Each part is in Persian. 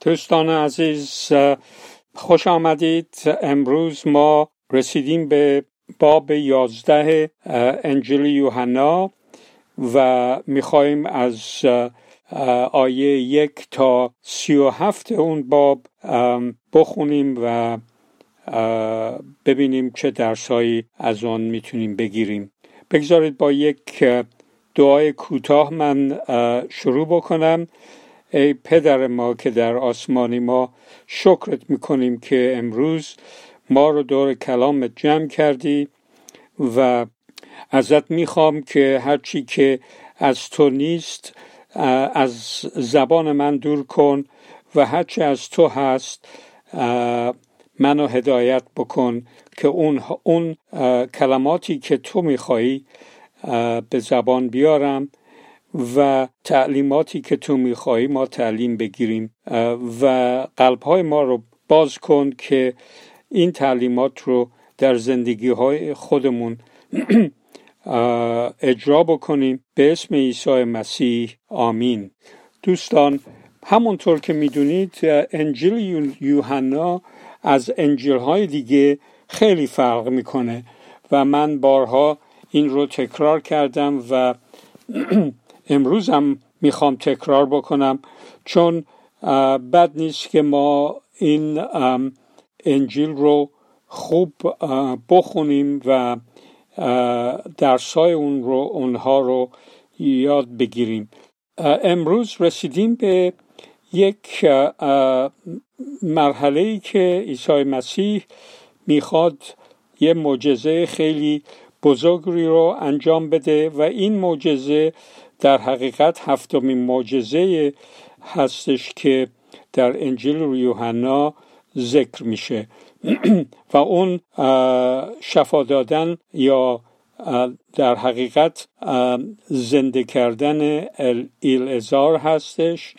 دوستان عزیز خوش آمدید. امروز ما رسیدیم به باب 11 انجیل یوحنا و میخوایم از آیه 1 تا 37 اون باب بخونیم و ببینیم چه درسایی از آن میتونیم بگیریم. بگذارید با یک دعای کوتاه من شروع بکنم. ای پدر ما که در آسمانی، ما شکرت میکنیم که امروز ما رو دور کلامت جمع کردی و ازت میخوام که هرچی که از تو نیست از زبان من دور کن و هرچی از تو هست منو هدایت بکن که اون کلماتی که تو میخوایی به زبان بیارم و تعلیماتی که تو میخوایی ما تعلیم بگیریم و قلبهای ما رو باز کن که این تعلیمات رو در زندگیهای خودمون اجرا بکنیم. به اسم عیسی مسیح آمین. دوستان، همونطور که میدونید انجیل یوحنا از انجیل‌های دیگه خیلی فرق میکنه و من بارها این رو تکرار کردم و امروز هم میخوام تکرار بکنم، چون بد نیست که ما این انجیل رو خوب بخونیم و درسای اونها رو یاد بگیریم. امروز رسیدیم به یک مرحله‌ای که عیسی مسیح میخواد یه معجزه خیلی بزرگی رو انجام بده و این معجزه در حقیقت 7مین معجزه هستش که در انجیل یوحنا ذکر میشه و اون شفا دادن یا در حقیقت زنده کردن ایلعازر هستش،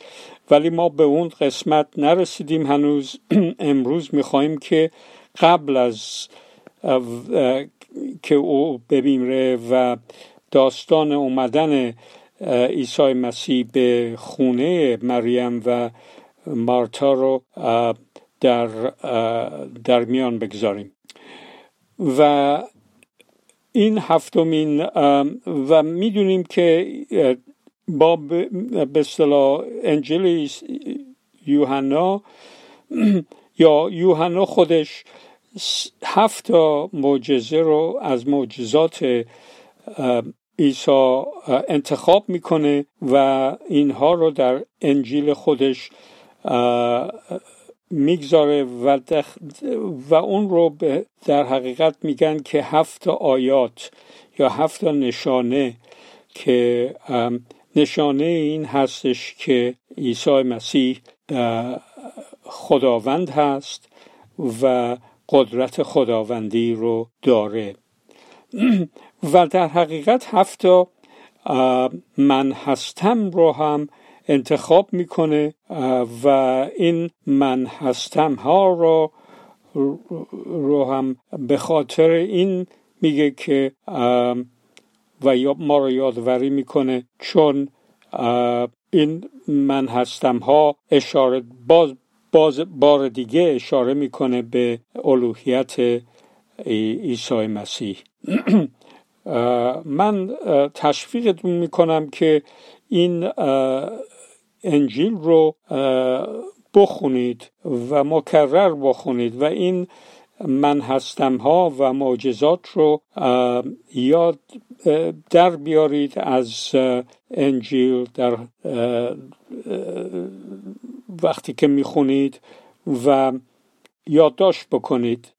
ولی ما به اون قسمت نرسیدیم هنوز. امروز میخوایم که قبل از که او بمیره و داستان اومدن عیسی مسیح به خونه مریم و مارتا رو در میان بگذاریم و این 7مین و میدونیم که باب به اصطلاح انجیل یوحنا یا یوحنا خودش 7 معجزه رو از معجزات عیسی انتخاب میکنه و اینها رو در انجیل خودش میگذاره و اون رو در حقیقت میگن که 7 آیات یا 7 نشانه که نشانه این هستش که عیسی مسیح خداوند هست و قدرت خداوندی رو داره و در حقیقت 7 من هستم رو هم انتخاب میکنه و این من هستم ها رو هم به خاطر این میگه که و ما رو یادوری میکنه، چون این من هستم ها اشاره باز بار دیگه اشاره میکنه به الوهیت عیسی مسیح. من تشویقتون میکنم که این انجیل رو بخونید و مکرر بخونید و این من هستم ها و معجزات رو یاد در بیارید از انجیل در وقتی که میخونید و یادداشت بکنید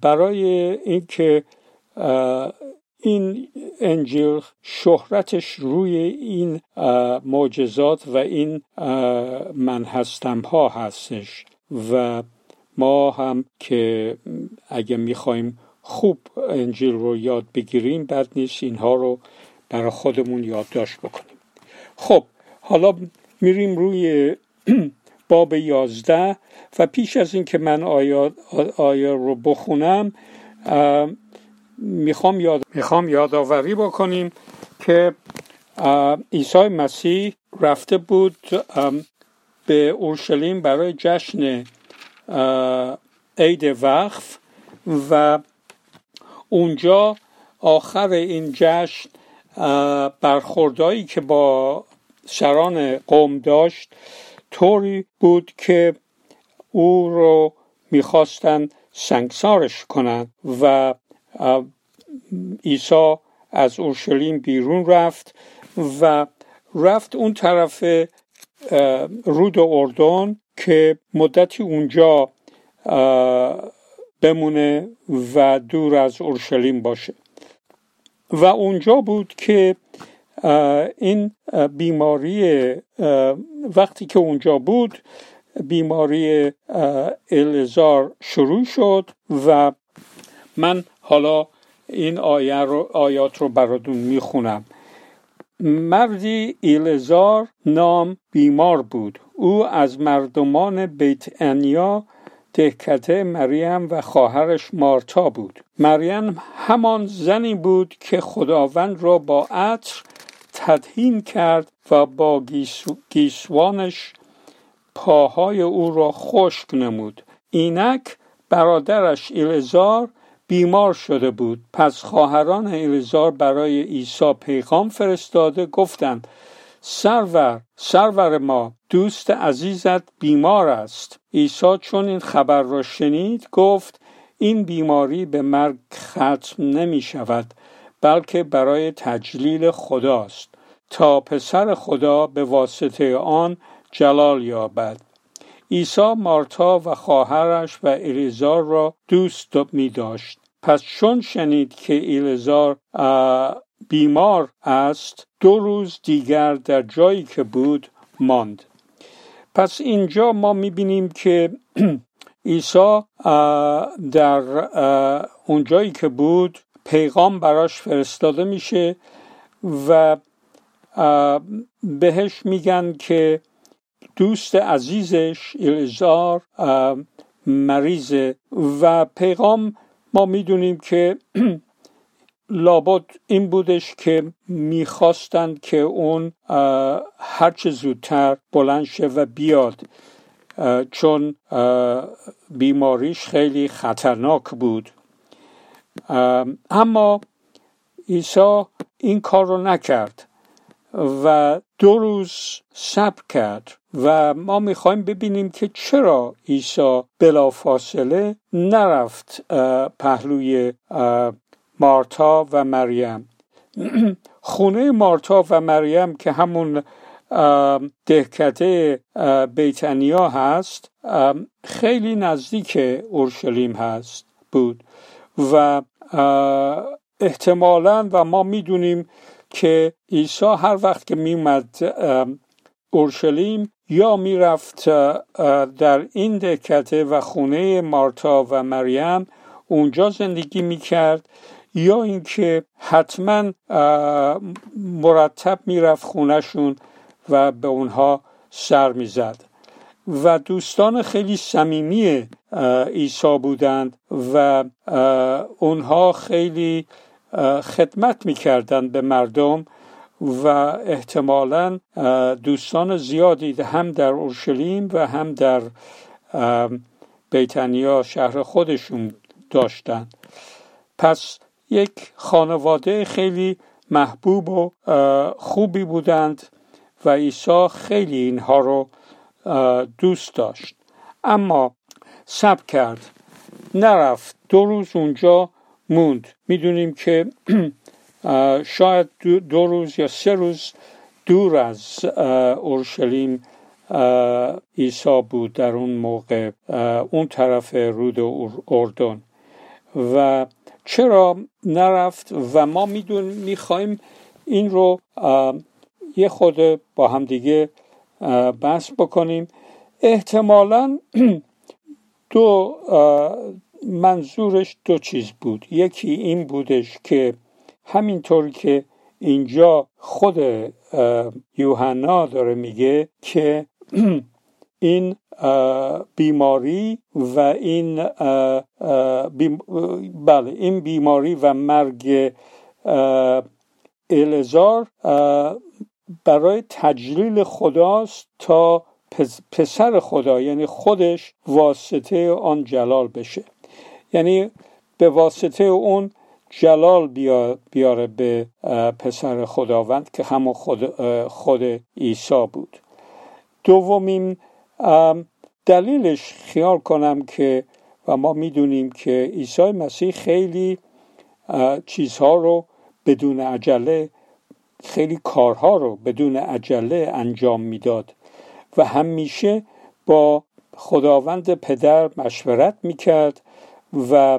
برای اینکه این انجیل شهرتش روی این معجزات و این من هستم ها هستش و ما هم که اگه میخوایم خوب انجیل رو یاد بگیریم بد نیست اینها رو برای خودمون یادداشت بکنیم. خب حالا میریم روی باب 11 و پیش از این که من آیه رو بخونم میخوام یادآوری بکنیم که عیسی مسیح رفته بود به اورشلیم برای جشن عید وقف و اونجا آخر این جشن برخوردایی که با سران قوم داشت طوری بود که او رو میخواستن سنگسارش کنند و عیسی از اورشلیم بیرون رفت و رفت اون طرف رود اردن که مدتی اونجا بمونه و دور از اورشلیم باشه. و اونجا بود که این بیماری، وقتی که اونجا بود بیماری ایلعازر شروع شد و من حالا این آیات رو براتون میخونم. مردی ایلعازر نام بیمار بود، او از مردمان بیتنیا دهکده مریم و خواهرش مارتا بود. مریم همان زنی بود که خداوند را با عطر تدهین کرد و با گیسوانش پاهای او را خشک نمود. اینک برادرش ایلعازر بیمار شده بود. پس خواهران ایلعازر برای عیسی پیغام فرستاده گفتند: سرور ما، دوست عزیزت بیمار است. عیسی چون این خبر را شنید گفت: این بیماری به مرگ ختم نمی شود، بلکه برای تجلیل خداست، تا پسر خدا به واسطه آن جلال یابد. عیسی مارتا و خواهرش و ایلعازر را دوست می داشت. پس چون شنید که ایلعازر بیمار است، 2 روز دیگر در جایی که بود ماند. پس اینجا ما می‌بینیم که عیسی در اون جایی که بود پیغام براش فرستاده میشه و بهش میگن که دوست عزیزش ایلعازر مریضه. و پیغام، ما میدونیم که لابد این بودش که میخواستند که اون هرچه زودتر بلند شه و بیاد، چون بیماریش خیلی خطرناک بود. اما عیسی این کار رو نکرد و 2 روز صبر کرد و ما میخوایم ببینیم که چرا عیسی بلافاصله نرفت پهلوی مارتا و مریم. خونه مارتا و مریم که همون دهکده بیتنیا هست خیلی نزدیک اورشلیم هست بود و احتمالاً، و ما میدونیم که عیسی هر وقت که میومد اورشلیم یا میرفت در این دهکده و خونه مارتا و مریم اونجا زندگی میکرد، یا اینکه حتما مرتب میرفت خونهشون و به اونها سر میزد. و دوستان خیلی صمیمی عیسی بودند و اونها خیلی خدمت میکردند به مردم و احتمالاً دوستان زیادی هم در اورشلیم و هم در بیتنیا شهر خودشون داشتند. پس یک خانواده خیلی محبوب و خوبی بودند و عیسی خیلی اینها رو دوست داشت، اما صبر کرد، نرفت، 2 روز اونجا موند. میدونیم که شاید 2 روز یا 3 روز دور از اورشلیم عیسی بود در اون موقع، اون طرف رود اردن. و چرا نرفت؟ و ما میخوایم این رو یه خود با هم دیگه بحث بکنیم. احتمالاً منظورش 2 چیز بود. یکی این بودش که همینطور که اینجا خود یوحنا داره میگه که این بیماری و این بله این بیماری و مرگ ایلعازر برای تجلیل خداست، تا پسر خدا یعنی خودش واسطه آن جلال بشه، یعنی به واسطه اون جلال بیاره به پسر خداوند که همون خود عیسی بود. دومین دلیلش خیال کنم که و ما میدونیم که عیسی مسیح خیلی چیزها رو بدون عجله، خیلی کارها رو بدون عجله انجام میداد و همیشه با خداوند پدر مشورت میکرد و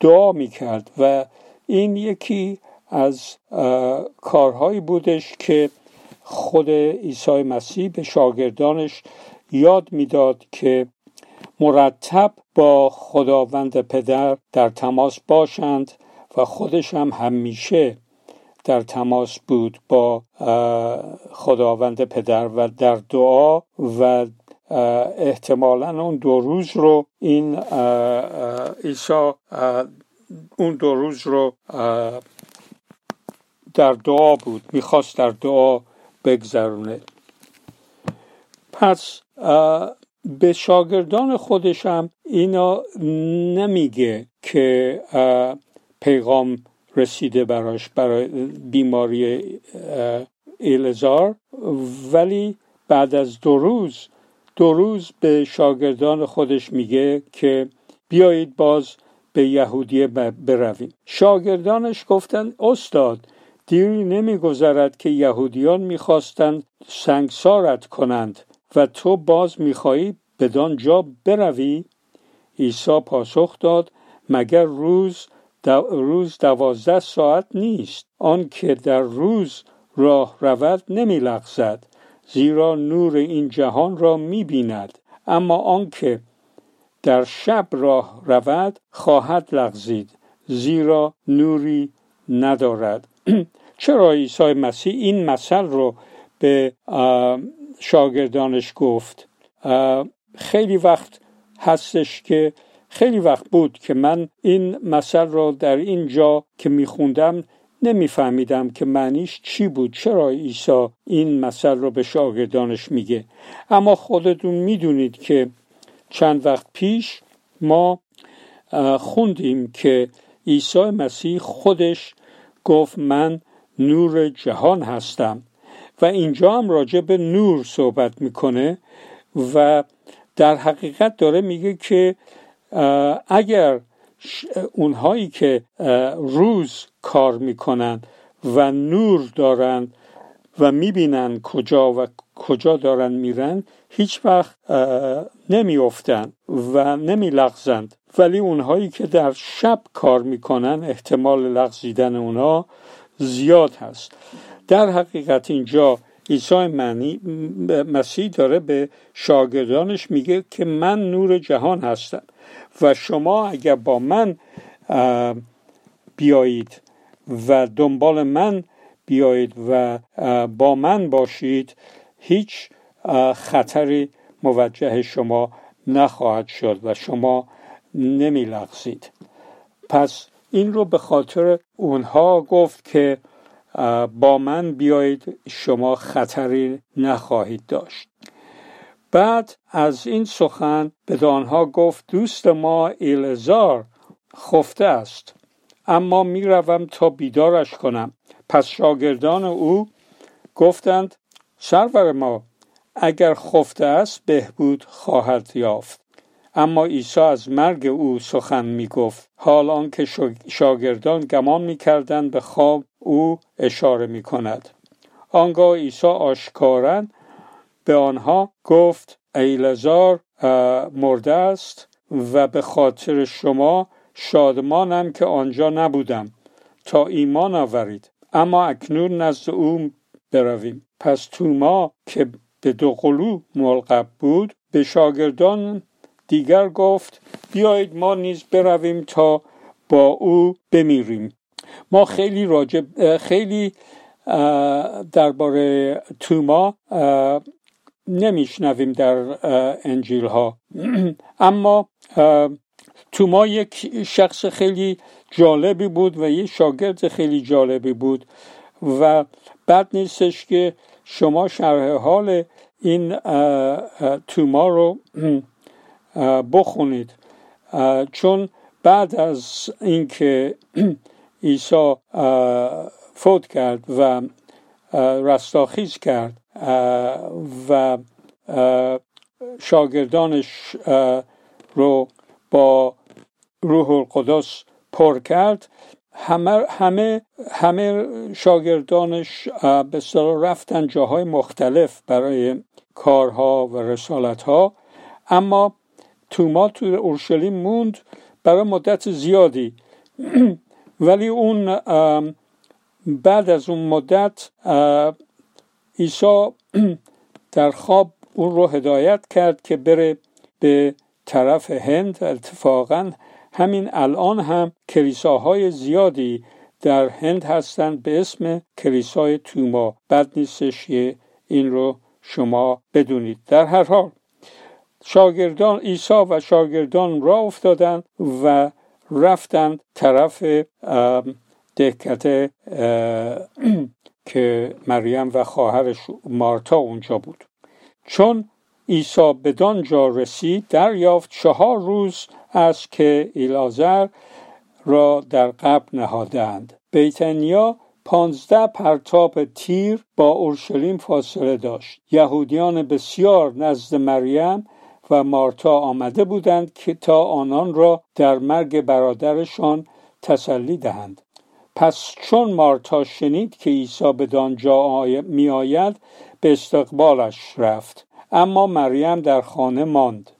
دعا میکرد و این یکی از کارهایی بودش که خود عیسی مسیح به شاگردانش یاد میداد که مرتب با خداوند پدر در تماس باشند و خودش هم همیشه در تماس بود با خداوند پدر و در دعا و احتمالاً اون دو روز رو این عیسی اون دو روز رو در دعا بود، میخواست در دعا بگذرونه. پس به شاگردان خودش هم اینا نمیگه که پیغام رسیده براش برای بیماری ایلعازر، ولی بعد از دو روز به شاگردان خودش میگه که بیایید باز به یهودیه برویم. شاگردانش گفتند استاد دیری نمیگذرد که یهودیان میخواستند سنگسارت کنند و تو باز میخوایی بدان جا بروی؟ عیسی پاسخ داد مگر روز 12 ساعت نیست؟ آن که در روز راه رود نمیلغزد، زیرا نور این جهان را می‌بیند، اما آن که در شب راه رود خواهد لغزید، زیرا نوری ندارد. چرا عیسی مسیح این مثل رو به شاگردانش گفت؟ خیلی وقت بود که من این مثل را در اینجا که میخوندم نمیفهمیدم که معنیش چی بود، چرا عیسی این مثل را به شاگردانش میگه. اما خودتون میدونید که چند وقت پیش ما خوندیم که عیسی مسیح خودش گفت من نور جهان هستم و اینجا هم راجع به نور صحبت میکنه و در حقیقت داره میگه که اگر اونهایی که روز کار میکنن و نور دارن و میبینن کجا دارن میرن هیچ وقت نمیافتن و نمیلغزند، ولی اونهایی که در شب کار میکنن احتمال لغزیدن اونها زیاد هست. در حقیقت اینجا عیسی مسیح داره به شاگردانش میگه که من نور جهان هستم و شما اگر با من بیایید و دنبال من بیایید و با من باشید هیچ خطری موجه شما نخواهد شد و شما نمیلغزید. پس این رو به خاطر اونها گفت که با من بیایید شما خطری نخواهید داشت. بعد از این سخن به آنها گفت دوست ما ایلعازر خفته است، اما می روم تا بیدارش کنم. پس شاگردان او گفتند سرور ما اگر خفته است بهبود خواهد یافت. اما عیسی از مرگ او سخن می گفت، حال آنکه شاگردان گمان می کردند به خواب او اشاره می کند. آنگاه عیسی آشکاراً به آنها گفت ایلعازر مرده است و به خاطر شما شادمانم که آنجا نبودم تا ایمان آورید، اما اکنون نزد او برویم. پس توما که به دوقلو ملقب بود به شاگردان دیگر گفت بیایید ما نیز برویم تا با او بمیریم. ما خیلی درباره توما نمیشنویم در انجیل ها، اما توما یک شخص خیلی جالبی بود و یک شاگرد خیلی جالبی بود و بد نیستش که شما شرح حال این توما رو بخونید، چون بعد از اینکه عیسی فوت کرد و رستاخیز کرد و شاگردانش رو با روح القدس پر کرد، همه شاگردانش به اصطلاح رفتن جاهای مختلف برای کارها و رسالتها، اما توما تو اورشلیم موند برای مدت زیادی. ولی اون بعد از اون مدت عیسی در خواب اون رو هدایت کرد که بره به طرف هند. اتفاقاً همین الان هم کلیساهای زیادی در هند هستند به اسم کلیسای توما بدنسشیه، این رو شما بدونید. در هر حال شاگردان عیسی و شاگردان راه افتادند و رفتند طرف دهکده که مریم و خواهرش مارتا اونجا بود. چون عیسی بدان جا رسید، دریافت 4 روز است که ایلعازر را در قبر نهادند. بیتنیا 15 پرتاب تیر با اورشلیم فاصله داشت. یهودیان بسیار نزد مریم و مارتا آمده بودند که تا آنان را در مرگ برادرشان تسلی دهند. پس چون مارتا شنید که عیسی بدان جا می آید، به استقبالش رفت، اما مریم در خانه ماند.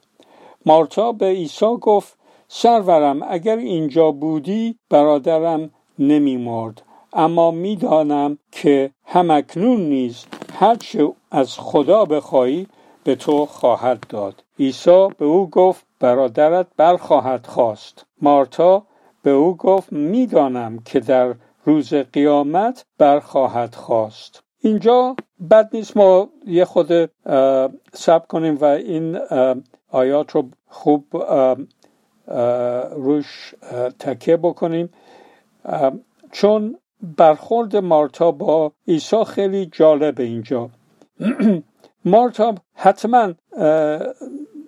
مارتا به عیسی گفت: سرورم، اگر اینجا بودی برادرم نمی مرد، اما می دانم که همکنون نیز هرچه از خدا بخواهی به تو خواهد داد. عیسی به او گفت: برادرت برخواهد خواست. مارتا به او گفت: می دانم که در روز قیامت برخواهد خواست. اینجا بد نیست ما یه خود صبر کنیم و این آیات رو خوب روش تکیه بکنیم، چون برخورد مارتا با عیسی خیلی جالبه اینجا. مارتا حتما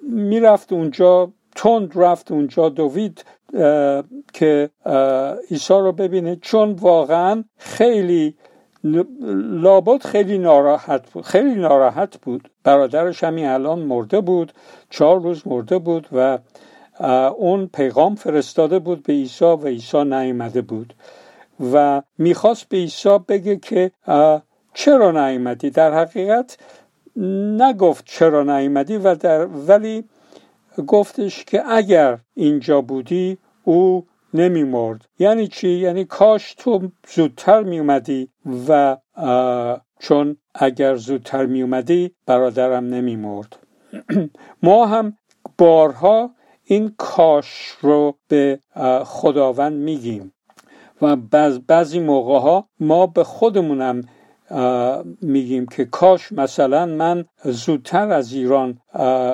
میرفت اونجا، تند رفت اونجا، دوید که عیسی رو ببینه، چون واقعا خیلی لابد خیلی ناراحت بود، خیلی ناراحت بود. برادرش همین الان مرده بود، 4 روز مرده بود و اون پیغام فرستاده بود به عیسی و عیسی نیامده بود و میخواست به عیسی بگه که چرا نیامدی. در حقیقت نگفت چرا نیامدی و ولی گفتش که اگر اینجا بودی او نمیمرد. یعنی چی؟ یعنی کاش تو زودتر میومدی و چون اگر زودتر میومدی برادرم نمیمرد. ما هم بارها این کاش رو به خداوند میگیم و بعضی موقع ها ما به خودمونم میگیم که کاش مثلا من زودتر از ایران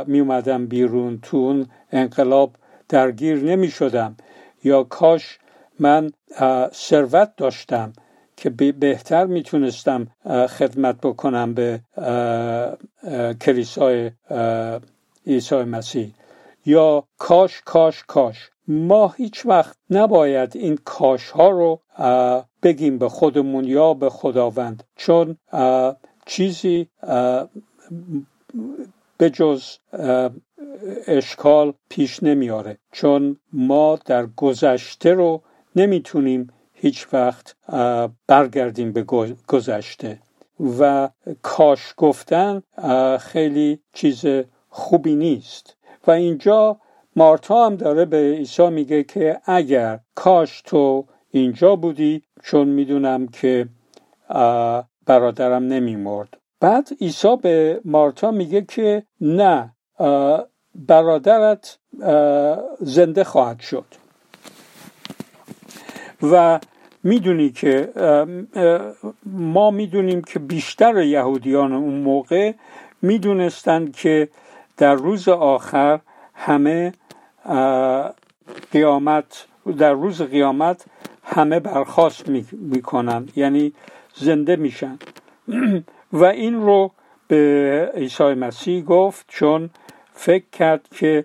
میومدم بیرون، تو اون انقلاب درگیر نمیشدم، یا کاش من ثروت داشتم که بهتر میتونستم خدمت بکنم به کلیسای عیسی مسیح، یا کاش کاش کاش. ما هیچ وقت نباید این کاش ها رو بگیم به خودمون یا به خداوند، چون چیزی به جز اشکال پیش نمیاره، چون ما در گذشته رو نمیتونیم هیچ وقت برگردیم به گذشته و کاش گفتن خیلی چیز خوبی نیست. و اینجا مارتا هم داره به عیسی میگه که اگر کاش تو اینجا بودی، چون میدونم که برادرم نمیمرد. بعد عیسی به مارتا میگه که نه، برادرت زنده خواهد شد. و میدونی که ما میدونیم که بیشتر یهودیان اون موقع میدونستند که در روز آخر همه قیامت، در روز قیامت همه برخاست میکنن، یعنی زنده میشن. و این رو به عیسی مسیح گفت، چون فکر کرد که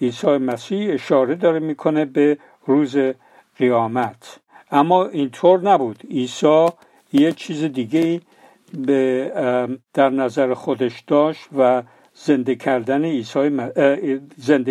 عیسی مسیح اشاره داره میکنه به روز قیامت. اما اینطور نبود. عیسی یه چیز دیگه به در نظر خودش داشت و زنده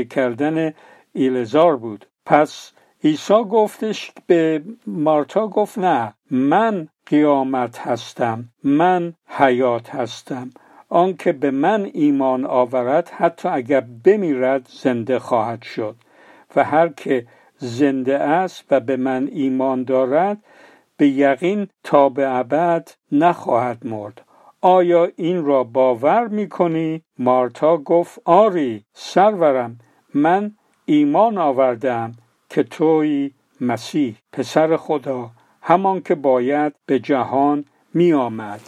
کردن ایلعازر بود. پس عیسی گفتش به مارتا، گفت نه، من قیامت هستم، من حیات هستم، آن که به من ایمان آورد حتی اگر بمیرد زنده خواهد شد، و هر که زنده است و به من ایمان دارد به یقین تا به ابد نخواهد مرد. آیا این را باور می‌کنی؟ مارتا گفت آری سرورم، من ایمان آوردم که تویی مسیح، پسر خدا، همان که باید به جهان می آمد.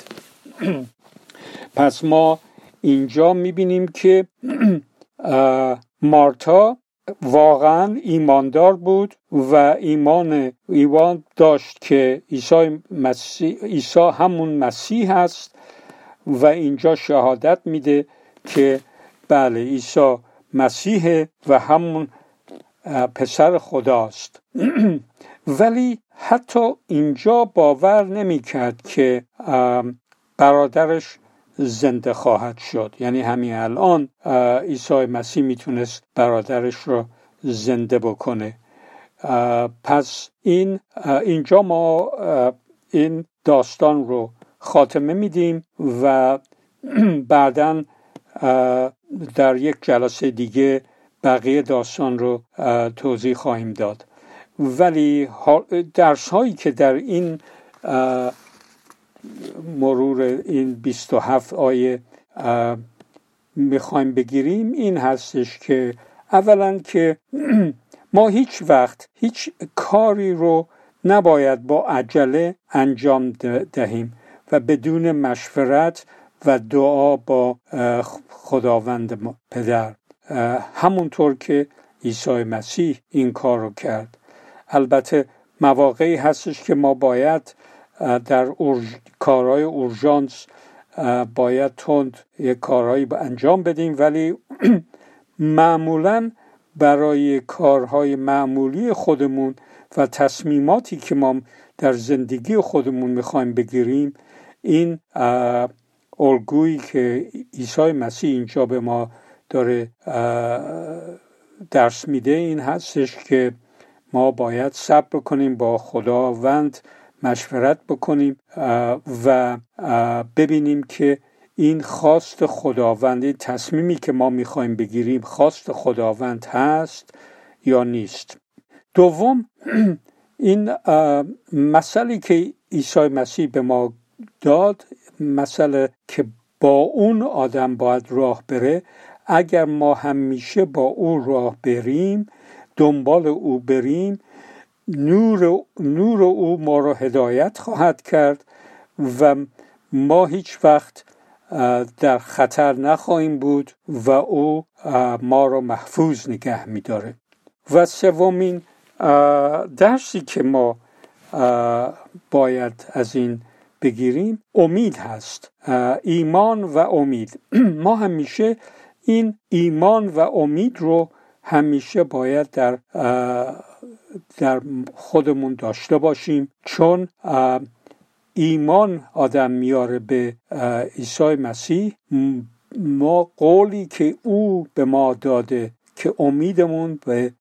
پس ما اینجا می‌بینیم که مارتا واقعا ایماندار بود و ایمان داشت که عیسی همون مسیح است و اینجا شهادت میده که بله عیسی مسیحه و همون پسر خداست. ولی حتی اینجا باور نمی‌کرد که برادرش زنده خواهد شد. یعنی همین الان عیسی مسیح میتونست برادرش رو زنده بکنه. پس اینجا ما این داستان رو خاتمه میدیم و بعداً در یک جلسه دیگه بقیه داستان رو توضیح خواهیم داد. ولی درس هایی که در این مرور این 27 آیه میخوایم بگیریم این هستش که اولا که ما هیچ وقت هیچ کاری رو نباید با عجله انجام دهیم و بدون مشورت و دعا با خداوند پدر، همونطور که عیسی مسیح این کار رو کرد. البته مواقعی هستش که ما باید در کارهای اورژانس باید تند یک کارهایی انجام بدیم، ولی معمولاً برای کارهای معمولی خودمون و تصمیماتی که ما در زندگی خودمون میخوایم بگیریم این الگویی که عیسی مسیح اینجا به ما داره درس میده این هستش که ما باید صبر کنیم، با خداوند مشورت بکنیم و ببینیم که این خواست خداوند، تصمیمی که ما میخوایم بگیریم خواست خداوند هست یا نیست. دوم، این مسئله که عیسی مسیح به ما داد، مسئله که با اون آدم باید راه بره، اگر ما همیشه با او راه بریم، دنبال او بریم، نور او ما را هدایت خواهد کرد و ما هیچ وقت در خطر نخواهیم بود و او ما را محفوظ نگه می داره. و سومین درسی که ما باید از این بگیریم امید هست، ایمان و امید. ما همیشه این ایمان و امید رو همیشه باید در خودمون داشته باشیم، چون ایمان آدم میاره به عیسی مسیح. ما قولی که او به ما داده که امیدمون به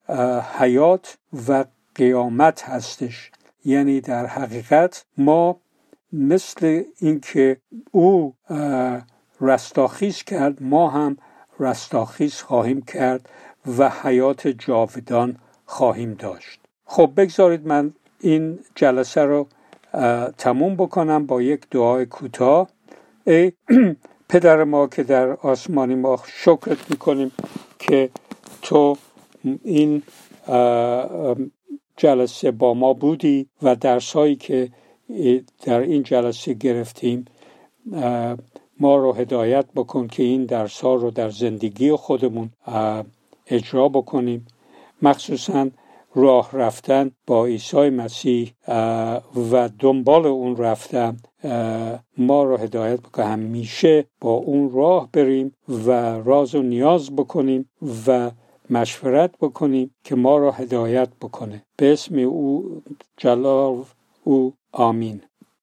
حیات و قیامت هستش، یعنی در حقیقت ما مثل اینکه او رستاخیز کرد ما هم رستاخیز خواهیم کرد و حیات جاودان خواهیم داشت. خب بگذارید من این جلسه رو تموم بکنم با یک دعای کوتاه. ای پدر ما که در آسمانی، ما شکرت میکنیم که تو این جلسه با ما بودی و درسایی که در این جلسه گرفتیم ما رو هدایت بکن که این درس‌ها رو در زندگی خودمون اجرا بکنیم، مخصوصا راه رفتن با عیسی مسیح و دنبال اون رفتن ما رو هدایت بکنه. همیشه با اون راه بریم و راز و نیاز بکنیم و مشورت بکنیم که ما رو هدایت بکنه. به اسم او جلال او آمین.